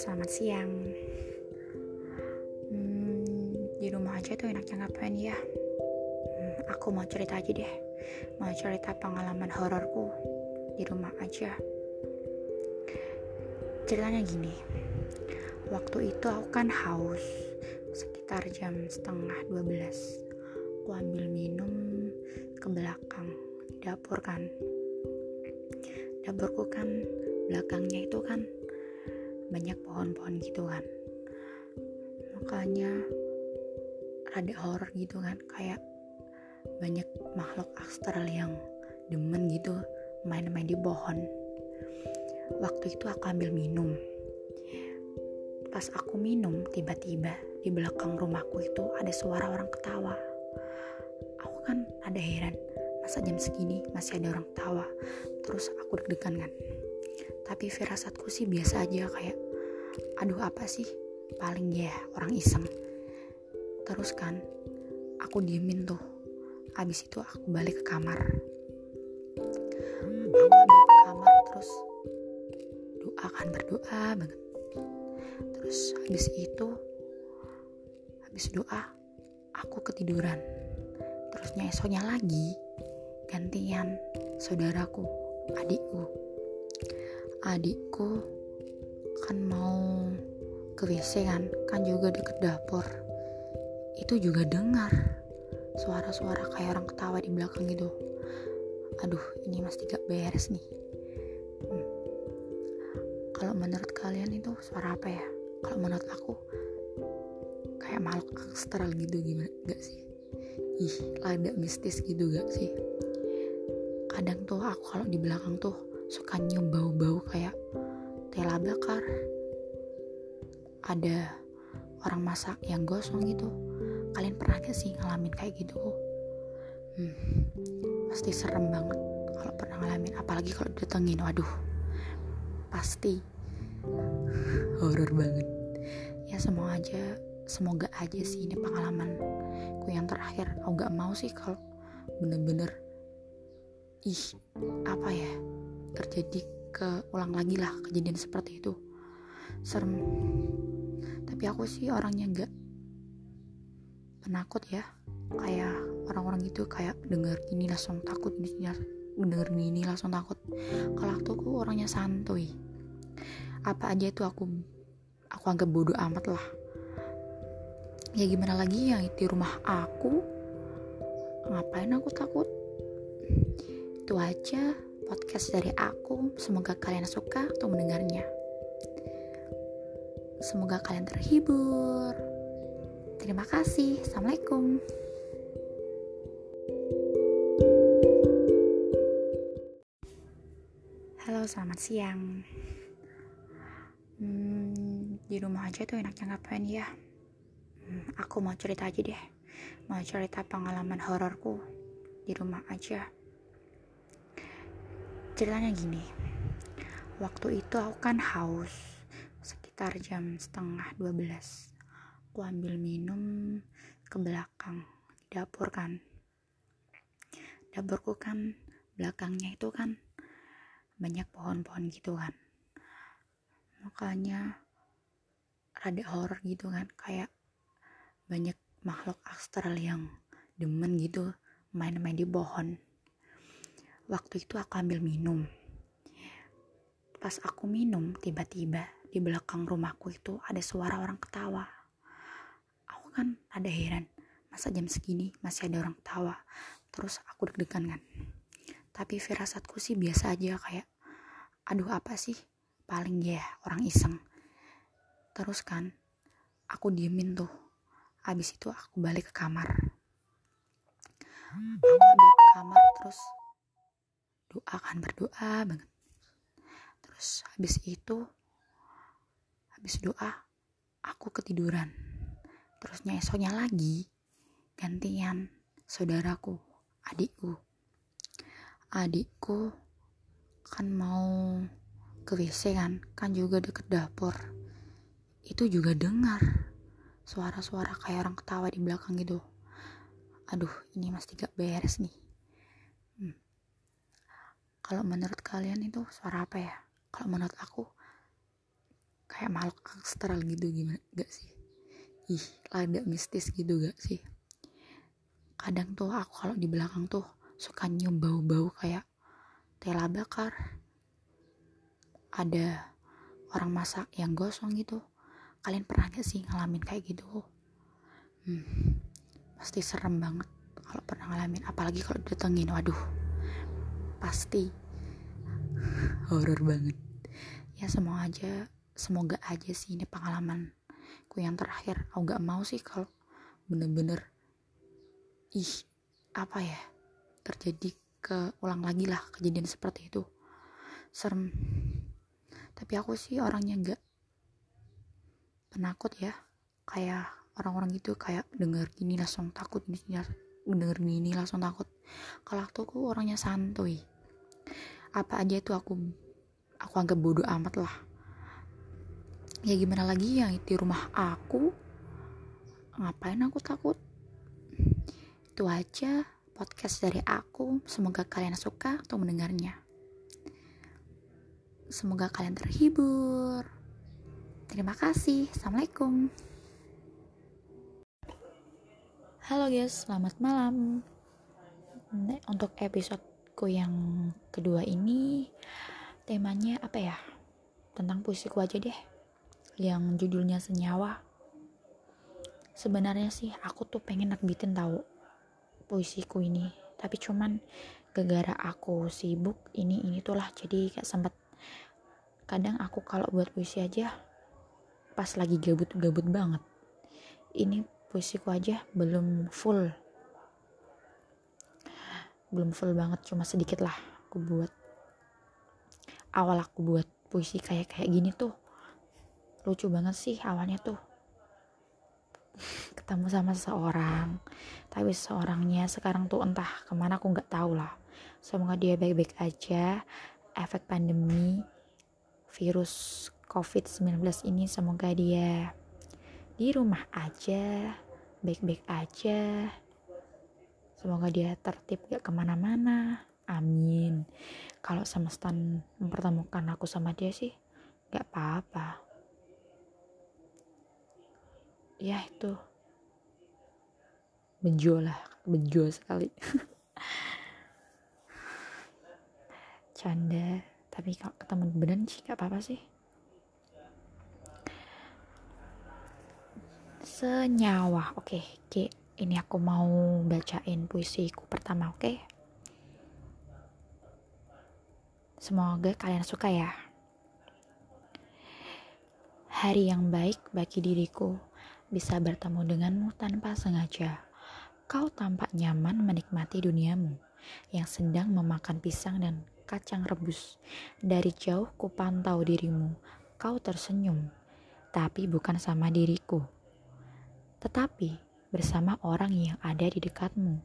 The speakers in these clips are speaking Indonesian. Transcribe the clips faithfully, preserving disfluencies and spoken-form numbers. selamat siang. hmm, Di rumah aja tuh enaknya ngapain ya? hmm, Aku mau cerita aja deh. Mau cerita pengalaman hororku di rumah aja. Ceritanya gini. Waktu itu aku kan haus. Sekitar jam setengah dua belas. Aku ambil minum ke belakang, di dapur kan. Dapurku kan belakangnya itu kan banyak pohon-pohon gitu kan, makanya rada horor gitu kan, kayak banyak makhluk astral yang demen gitu main-main di pohon. Waktu itu aku ambil minum. Pas aku minum, tiba-tiba di belakang rumahku itu ada suara orang ketawa. Aku kan ada heran, masa jam segini masih ada orang ketawa. Terus aku deg-degan kan, tapi firasatku sih biasa aja, kayak aduh apa sih, paling ya orang iseng. Terus kan aku diemin tuh. Abis itu aku balik ke kamar. Aku ambil ke kamar terus doa kan, berdoa banget. Terus abis itu, abis doa aku ketiduran. Terusnya esoknya lagi gantian saudaraku, adikku. Adikku kan mau ke W C kan, kan juga deket dapur. Itu juga dengar suara-suara kayak orang ketawa di belakang gitu. Aduh, ini mesti gak beres nih. Hmm. Kalau menurut kalian itu suara apa ya? Kalau menurut aku kayak makhluk astral gitu, gimana gak sih? Ih, lada mistis gitu gak sih? Kadang tuh aku kalau di belakang tuh suka nyium bau-bau kayak tela bakar, ada orang masak yang gosong gitu. Kalian pernah gak sih ngalamin kayak gitu? Hmm, pasti serem banget kalau pernah ngalamin, apalagi kalau datengin. Waduh, pasti horor banget. Ya semoga aja, semoga aja sih ini pengalamanku yang terakhir. Aku gak mau sih kalau bener-bener ih apa ya, terjadi keulang lagi lah kejadian seperti itu. Serem. Tapi aku sih orangnya gak penakut ya, kayak orang-orang gitu kayak denger gini langsung takut, denger gini langsung takut. Kalau aku orangnya santuy, apa aja itu aku aku anggap bodoh amat lah. Ya gimana lagi ya, di rumah aku ngapain aku takut. Itu aja podcast dari aku, semoga kalian suka untuk mendengarnya. Semoga kalian terhibur. Terima kasih. Assalamualaikum. Halo, selamat siang. hmm, Di rumah aja tuh enaknya ngapain ya? hmm, Aku mau cerita aja deh. Mau cerita pengalaman hororku di rumah aja. Ceritanya gini. Waktu itu aku kan haus. Sekitar jam setengah dua belas. Aku ambil minum ke belakang, di dapur kan. Dapurku kan belakangnya itu kan banyak pohon-pohon gitu kan, makanya rada horor gitu kan, kayak banyak makhluk astral yang demen gitu main-main di pohon. Waktu itu aku ambil minum. Pas aku minum, tiba-tiba di belakang rumahku itu ada suara orang ketawa. Aku kan ada heran, masa jam segini masih ada orang ketawa. Terus aku deg-degan kan, tapi firasatku sih biasa aja, kayak aduh apa sih, paling ya orang iseng. Terus kan aku diemin tuh. Abis itu aku balik ke kamar. Aku ambil ke kamar terus doa kan, berdoa banget. Terus habis itu, habis doa aku ketiduran. Terusnya esoknya lagi gantian saudaraku, adikku. Adikku kan mau ke W C kan, kan juga deket dapur. Itu juga dengar suara-suara kayak orang ketawa di belakang gitu. Aduh, ini mesti gak beres nih. Kalau menurut kalian itu suara apa ya? Kalau menurut aku kayak makhluk astral gitu, gimana gak sih? Ih, lada mistis gitu gak sih? Kadang tuh aku kalau di belakang tuh suka nyium bau-bau kayak tela bakar, ada orang masak yang gosong gitu. Kalian pernah gak sih ngalamin kayak gitu? Hmm, pasti serem banget kalau pernah ngalamin, apalagi kalau didatengin, waduh pasti horor banget ya. Semoga aja semoga aja sih ini pengalamanku yang terakhir. Aku gak mau sih kalau bener-bener ih apa ya terjadi keulang lagi lah kejadian seperti itu, serem. Tapi aku sih orangnya gak penakut ya, kayak orang-orang gitu kayak dengar gini langsung takut, dengar gini langsung takut. Kalau aku orangnya santuy, apa aja itu aku aku anggap bodoh amat lah. Ya gimana lagi ya, di rumah aku ngapain aku takut. Itu aja podcast dari aku, semoga kalian suka untuk mendengarnya, semoga kalian terhibur. Terima kasih, assalamualaikum. Halo guys, selamat malam. Untuk episodeku yang kedua ini temanya apa ya? Tentang puisiku aja deh, yang judulnya Senyawa. Sebenarnya sih aku tuh pengen nerbitin tahu puisiku ini, tapi cuman gara-gara aku sibuk ini ini tuh lah, jadi gak sempet. Kadang aku kalau buat puisi aja pas lagi gabut-gabut banget. Ini puisiku aja belum full belum full banget, cuma sedikit lah aku buat. Awal aku buat puisi kayak kayak gini tuh lucu banget sih awalnya tuh. Ketemu sama seseorang, tapi seorangnya sekarang tuh entah kemana, aku nggak tahu lah. Semoga dia baik-baik aja. Efek pandemi virus covid sembilan belas ini semoga dia di rumah aja, baik-baik aja, semoga dia tertib gak kemana-mana, amin. Kalau semesta mempertemukan aku sama dia sih gak apa-apa ya. Itu benjol lah, benjol sekali. Canda, tapi kalau ketemu beneran sih gak apa-apa sih. Senyawa, oke, okay, okay. Ini aku mau bacain puisiku pertama, oke? Okay? Semoga kalian suka ya. Hari yang baik bagi diriku, bisa bertemu denganmu tanpa sengaja. Kau tampak nyaman menikmati duniamu, yang sedang memakan pisang dan kacang rebus. Dari jauh ku pantau dirimu, kau tersenyum, tapi bukan sama diriku, tetapi bersama orang yang ada di dekatmu.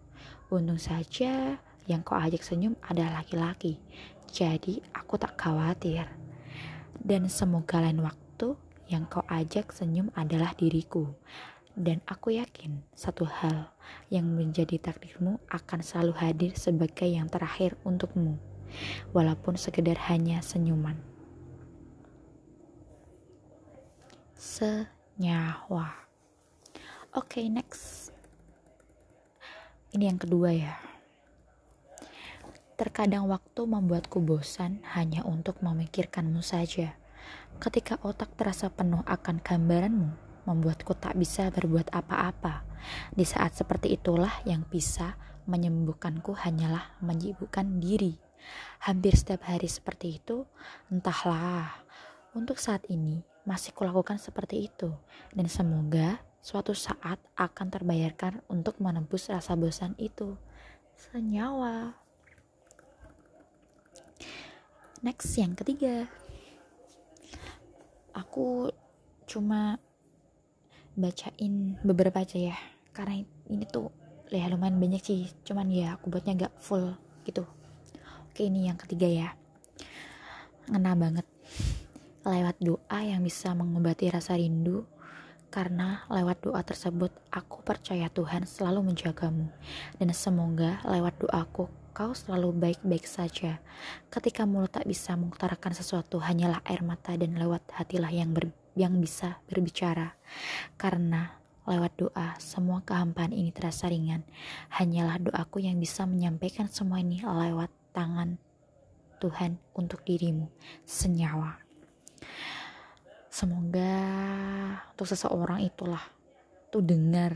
Untung saja yang kau ajak senyum adalah laki-laki, jadi aku tak khawatir. Dan semoga lain waktu yang kau ajak senyum adalah diriku, dan aku yakin satu hal, yang menjadi takdirmu akan selalu hadir sebagai yang terakhir untukmu, walaupun sekedar hanya senyuman. Senyawa. Oke, okay, next. Ini yang kedua ya. Terkadang waktu membuatku bosan hanya untuk memikirkanmu saja. Ketika otak terasa penuh akan gambaranmu, membuatku tak bisa berbuat apa-apa. Di saat seperti itulah yang bisa menyembuhkanku hanyalah menyibukkan diri. Hampir setiap hari seperti itu, entahlah. Untuk saat ini masih kulakukan seperti itu, dan semoga suatu saat akan terbayarkan untuk menembus rasa bosan itu. Senyawa. Next, yang ketiga. Aku cuma bacain beberapa aja ya, karena ini tuh ya lumayan banyak sih, cuman ya aku buatnya gak full gitu. Oke, ini yang ketiga ya. Ngena banget. Lewat doa yang bisa mengobati rasa rindu, karena lewat doa tersebut aku percaya Tuhan selalu menjagamu, dan semoga lewat doaku kau selalu baik-baik saja. Ketika mulut tak bisa mengutarakan sesuatu, hanyalah air mata, dan lewat hatilah yang ber- yang bisa berbicara. Karena lewat doa, semua kehampaan ini terasa ringan. Hanyalah doaku yang bisa menyampaikan semua ini lewat tangan Tuhan untuk dirimu, senyawa. Semoga untuk seseorang itulah tuh dengar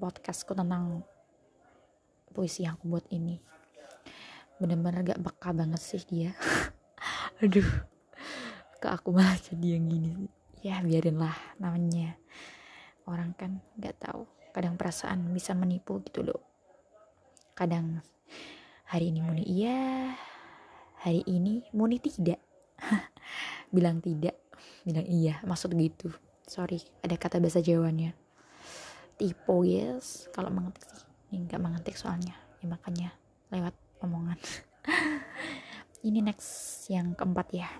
podcastku tentang puisi yang aku buat ini. Bener-bener gak peka banget sih dia. Aduh, ke aku malah jadi yang gini sih. Ya biarinlah, namanya orang kan gak tahu, kadang perasaan bisa menipu gitu loh. Kadang hari ini murni iya, hari ini murni tidak. Bilang tidak, bilang iya, maksud gitu. Sorry, ada kata bahasa Jawanya, tipu yes. Kalau mengetik sih, ini gak mengetik soalnya ya, makanya lewat omongan. Ini next yang keempat ya.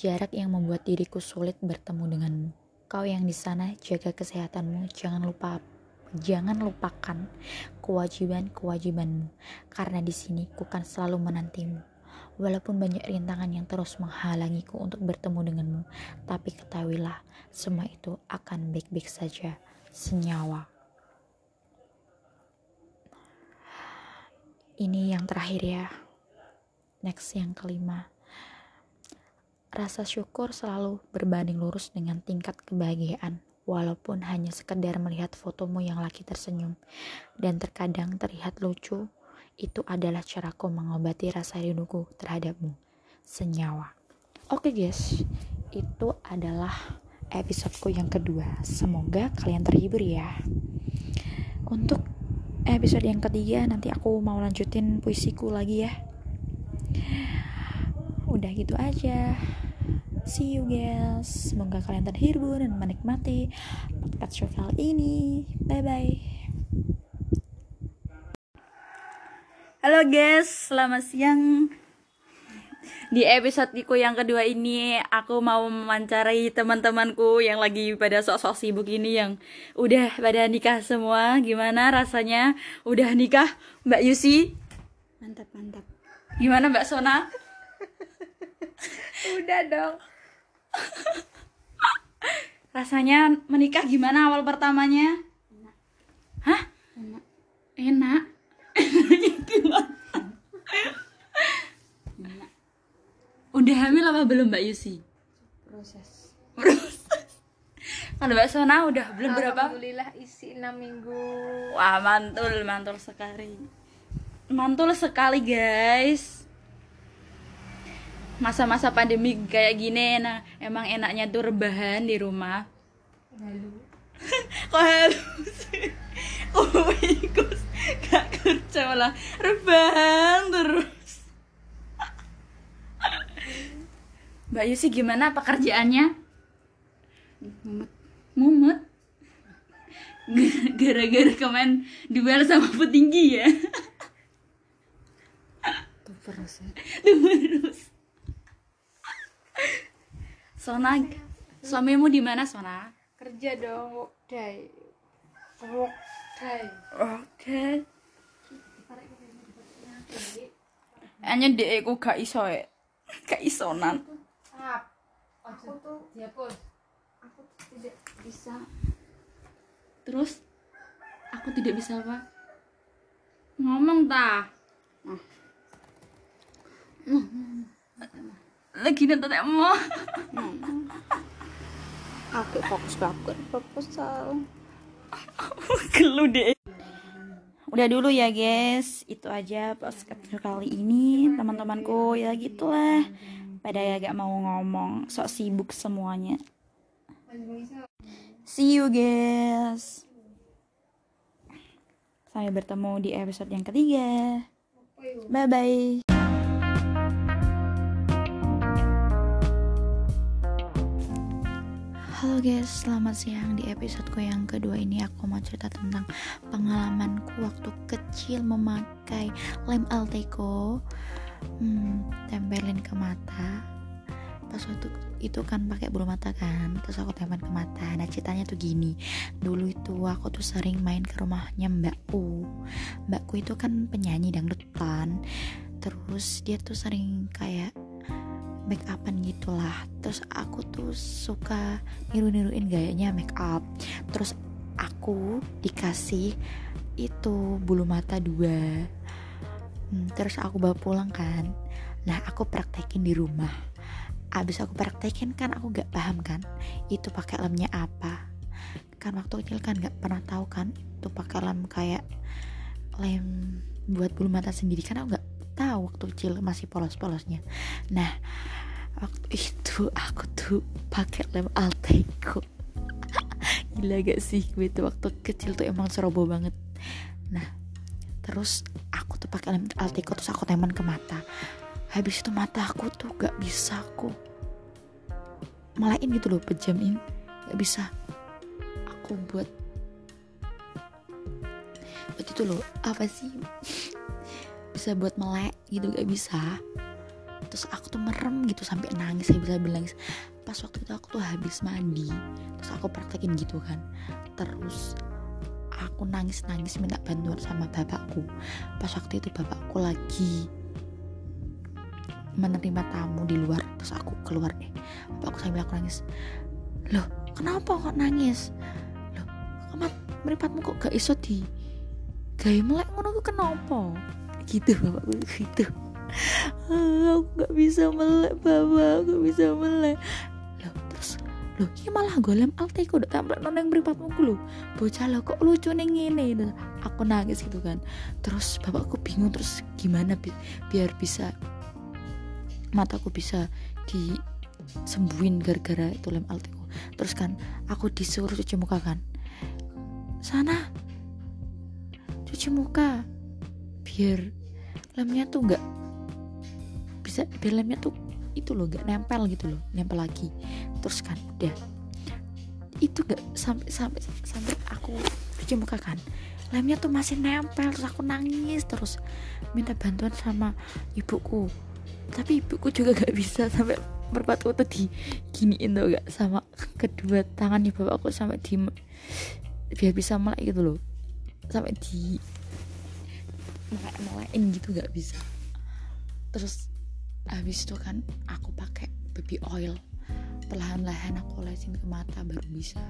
Jarak yang membuat diriku sulit bertemu denganmu. Kau yang di sana, jaga kesehatanmu. Jangan lupa, jangan lupakan kewajiban-kewajibanmu. Karena di sini ku kan selalu menantimu. Walaupun banyak rintangan yang terus menghalangiku untuk bertemu denganmu, tapi ketahuilah semua itu akan baik-baik saja, senyawa. Ini yang terakhir ya. Next yang kelima. Rasa syukur selalu berbanding lurus dengan tingkat kebahagiaan, walaupun hanya sekedar melihat fotomu yang lagi tersenyum dan terkadang terlihat lucu. Itu adalah caraku mengobati rasa rinduku terhadapmu, senyawa. Oke guys, itu adalah episodeku yang kedua. Semoga kalian terhibur ya. Untuk episode yang ketiga nanti aku mau lanjutin puisiku lagi ya. Udah gitu aja. See you guys. Semoga kalian terhibur dan menikmati podcast novel ini. Bye bye. Halo guys, selamat siang. Di episodeku yang kedua ini aku mau mewawancarai teman-temanku yang lagi pada sok-sok sibuk ini, yang udah pada nikah semua. Gimana rasanya udah nikah, Mbak Yusi? Mantap, mantap. Gimana Mbak Sona? Udah dong. Rasanya menikah gimana awal pertamanya? Enak. Hah? Enak. Enak. Enak. Enak. Udah hamil apa belum Mbak Yusi? Proses. Proses. Kalau Mbak Sona udah belum berapa? Alhamdulillah isi enam minggu. Wah, mantul, mantul sekali. Mantul sekali, guys. Masa-masa pandemi kayak gini enak, emang enaknya tuh rebahan di rumah. Halu. Kok halu sih? Umikus gak kerja lah, rebahan terus. Mbak Yusi gimana pekerjaannya? Mumet. Mumet? Gara-gara kemarin duel sama petinggi ya? Tuh terus ya? Tuh terus. Sona, suamimu di mana Sona? Kerja dong, Wokdai. Wokdai. Wokdai. Hanya dek aku gak iso ya, gak isonan. Aku tuh dihapus. Aku tidak bisa. Terus? Aku tidak bisa apa? Ngomong ta? Nah. Lagi nonton emo. Aku fokus banget proposal. Gelu deh. Udah dulu ya guys, itu aja podcast kali ini. Teman-temanku ya gitulah. Pada ya gak mau ngomong, sok sibuk semuanya. See you guys. Sampai bertemu di episode yang ketiga. Bye bye. Halo guys, selamat siang. Di episodeku yang kedua ini aku mau cerita tentang pengalamanku waktu kecil memakai lem Alteco, hmm, tempelin ke mata. Pas waktu itu kan pakai bulu mata kan, terus aku tempelin ke mata. Nah ceritanya tuh gini, dulu itu aku tuh sering main ke rumahnya mbakku. Mbakku itu kan penyanyi dangdutan, terus dia tuh sering kayak make upan gitulah. Terus aku tuh suka niru-niruin gayanya make up. Terus aku dikasih itu bulu mata dua. Terus aku bawa pulang kan. Nah aku praktekin di rumah. Abis aku praktekin kan aku gak paham kan itu pakai lemnya apa. Kan waktu kecil kan gak pernah tahu kan itu pakai lem kayak lem buat bulu mata sendiri kan aku gak tahu waktu kecil masih polos-polosnya. Nah waktu itu aku tuh pakai lem Alteco. Gila gak sih gue tuh waktu kecil tuh emang ceroboh banget. Nah terus aku tuh pakai lem Alteco terus aku temen ke mata. Habis itu mata aku tuh gak bisa aku malain gitu loh, pejamin gak bisa aku buat buat itu loh apa sih bisa buat melek gitu gak bisa. Terus aku tuh merem gitu sampai nangis, saya bisa berlangis. Pas waktu itu aku tuh habis mandi terus aku praktekin gitu kan. Terus aku nangis-nangis minta bantuan sama bapakku. Pas waktu itu bapakku lagi menerima tamu di luar. Terus aku keluar deh, bapakku sambil aku nangis, "Loh kenapa kok nangis? Loh kamat meripatmu kok gak iso di gaya melek ngono ku kenapa?" Gitu bapakku gitu. "Aku gak bisa melek bapak, aku gak bisa melek." Loh terus loh ini malah golem Alteco udah template nang mripatmu ku lho. Bocah lho kok lucune ngene. Aku nangis gitu kan. Terus bapakku bingung terus gimana bi- biar bisa mataku bisa disembuhin gara-gara itu lem Alteco. Terus kan aku disuruh cuci muka kan, "Sana cuci muka biar lemnya tuh gak bisa, biar lemnya tuh itu loh gak nempel gitu loh, nempel lagi." Terus kan udah itu gak sampai sampai sampai aku cuci muka kan lemnya tuh masih nempel. Terus aku nangis terus minta bantuan sama ibuku. Tapi ibuku juga gak bisa sampai merpatku tuh diginiin tuh gak sama kedua tangan di bapakku sampai di biar bisa melek gitu loh, sampai di melek-melekin gitu gak bisa. Terus habis itu kan aku pakai baby oil perlahan-lahan aku olesin ke mata baru bisa.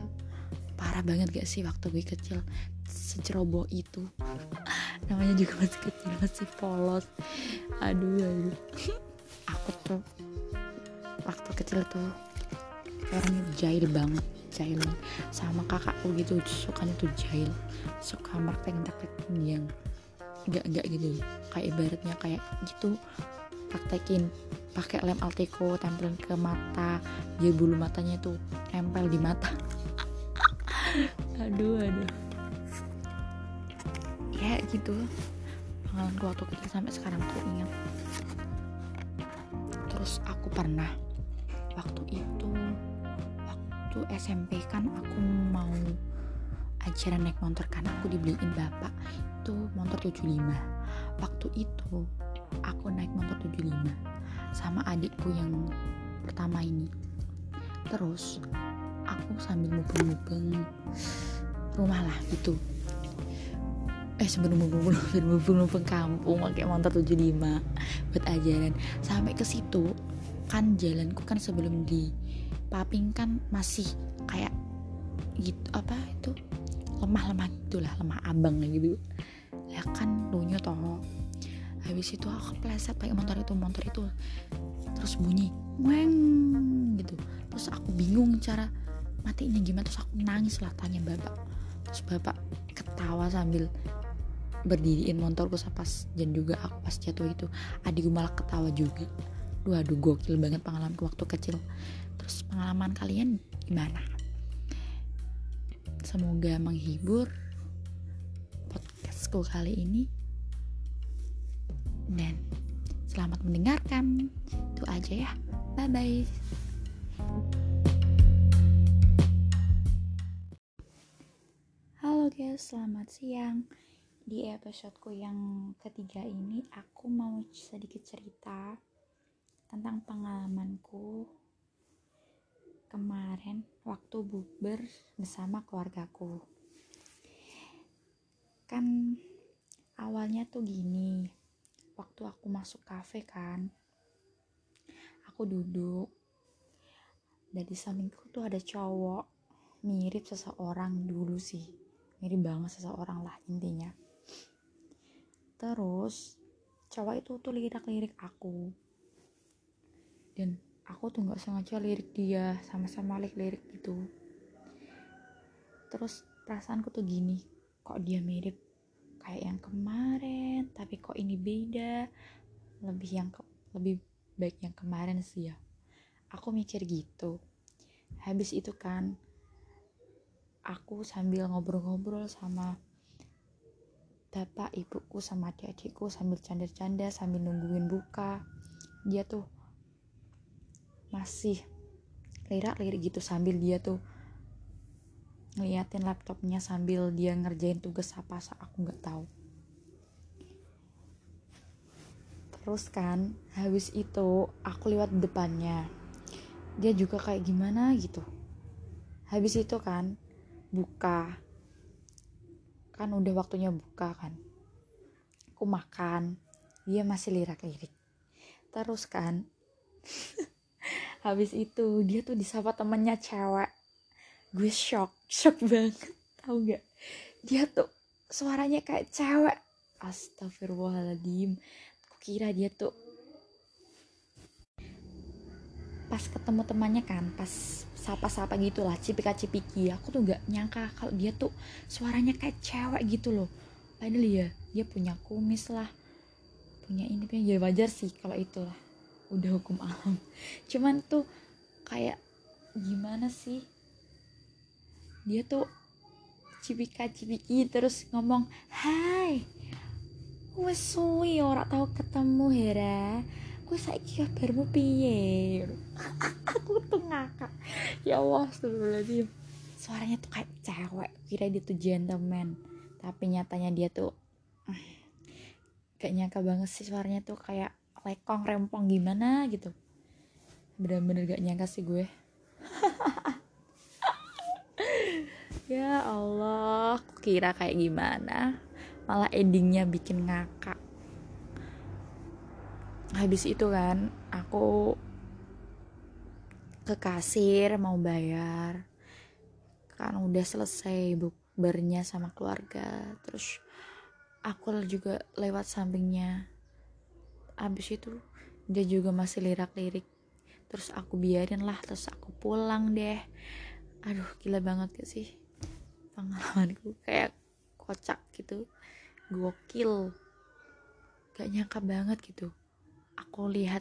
Parah banget gak sih waktu gue kecil seceroboh itu. Namanya juga masih kecil masih polos. Aduh, aduh. Aku tuh waktu kecil tuh orangnya jahil banget, jahil sama kakakku gitu. Sukanya tuh jahil, suka praktek-praktekin yang enggak-enggak gitu. Kayak ibaratnya kayak gitu praktekin pakai lem Alteco tempelin ke mata dia bulu matanya tuh nempel di mata. Aduh aduh ya gitu pengalamanku waktu kecil sampai sekarang aku ingat. Terus aku pernah waktu itu waktu S M P kan aku mau ajaran naik motor kan, aku dibeliin bapak itu motor tujuh puluh lima. Waktu itu aku naik motor tujuh puluh lima sama adikku yang pertama ini. Terus aku sambil mubeng-mubeng rumah lah gitu. Eh sebelum mubeng-mubeng kampung pakai motor tujuh puluh lima buat ajaran. Sampai ke situ kan jalanku kan sebelum di paping kan masih kayak gitu apa itu lemah-lemah gitulah, lemah abang gitu. Ya kan dunyo toh. Habis itu aku kepleset pakai motor itu, motor itu terus bunyi weng gitu. Terus aku bingung cara matiinnya gimana. Terus aku nangis lah, tanya bapak. Terus bapak ketawa sambil berdiriin motorku pas, dan juga aku pas jatuh itu adikku malah ketawa juga. Duh, aduh gokil banget pengalamanku waktu kecil. Terus pengalaman kalian gimana? Semoga menghibur podcastku kali ini dan selamat mendengarkan. Itu aja ya, bye bye. Halo guys, selamat siang. Di episodeku yang ketiga ini aku mau sedikit cerita tentang pengalamanku kemarin waktu bukber bersama keluargaku. Kan awalnya tuh gini, waktu aku masuk kafe kan aku aku duduk, dan di sampingku tuh ada cowok mirip seseorang dulu sih, mirip banget seseorang lah intinya. Terus cowok itu tuh lirik-lirik aku, dan aku tuh nggak sengaja lirik dia, sama-sama lirik-lirik gitu. Terus perasaanku tuh gini, kok dia mirip kayak yang kemarin, tapi kok ini beda, lebih yang ke, lebih baik yang kemarin sih ya. Aku mikir gitu. Habis itu kan, aku sambil ngobrol-ngobrol sama bapak ibuku sama adik-adikku, sambil canda-canda, sambil nungguin buka. Dia tuh masih lirak-lirik gitu, sambil dia tuh ngeliatin laptopnya, sambil dia ngerjain tugas apa aku gak tahu. Terus kan habis itu aku lewat depannya, dia juga kayak gimana gitu. Habis itu kan buka, kan udah waktunya buka kan, aku makan, dia masih lirak-lirik. Terus kan habis itu dia tuh disapa temennya cewek. Gue shock, shock banget, tau gak, dia tuh suaranya kayak cewek. Astagfirullahaladzim, aku kira dia tuh pas ketemu temannya kan, pas sapa-sapa gitu lah, cipika-cipiki, aku tuh gak nyangka kalau dia tuh suaranya kayak cewek gitu loh. Padahal ya, dia punya kumis lah, punya ini, punya, ya wajar sih kalau itulah, udah hukum alam. Cuman tuh kayak gimana sih, dia tuh cipika-cipiki terus ngomong, "Hai, gue suwi ora tau ketemu hera, gue saiki kabarmu piye?" Aku tuh ngakak, ya Allah, astagfirullahaladzim, suaranya tuh kayak cewek. Kira dia tuh gentleman, tapi nyatanya dia tuh gak nyangka banget sih, suaranya tuh kayak lekong rempong gimana gitu. Bener-bener gak nyangka sih gue. Ya Allah, aku kira kayak gimana, malah endingnya bikin ngakak. Habis itu kan aku ke kasir mau bayar, kan udah selesai bukbernya sama keluarga. Terus aku juga lewat sampingnya. Habis itu dia juga masih lirak-lirik. Terus aku biarin lah, terus aku pulang deh. Aduh, gila banget ya sih pengalamanku, kayak kocak gitu, gokil, gak nyangka banget gitu. Aku lihat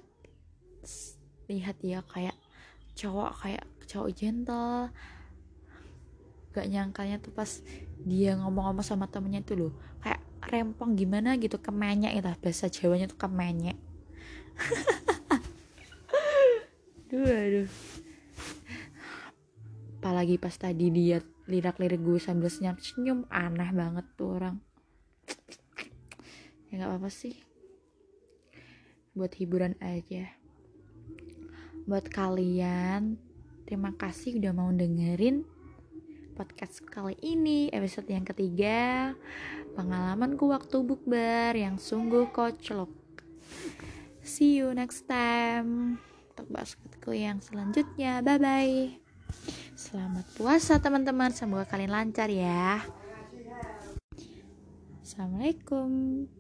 lihat ya, kayak cowok kayak cowok gentle, gak nyangkanya tuh pas dia ngomong-ngomong sama temennya itu loh, kayak rempong gimana gitu, kemenyek gitu, bahasa Jawanya tuh kemenyek. Duh, aduh. Apalagi pas tadi dia lirak-lirik gue sambil senyum-senyum, aneh banget tuh orang. Ya gak apa-apa sih, buat hiburan aja. Buat kalian, terima kasih udah mau dengerin podcast kali ini, episode yang ketiga, pengalamanku waktu bukber yang sungguh koclok. See you next time untuk basketku yang selanjutnya. Bye bye. Selamat puasa teman-teman, semoga kalian lancar ya. Assalamualaikum.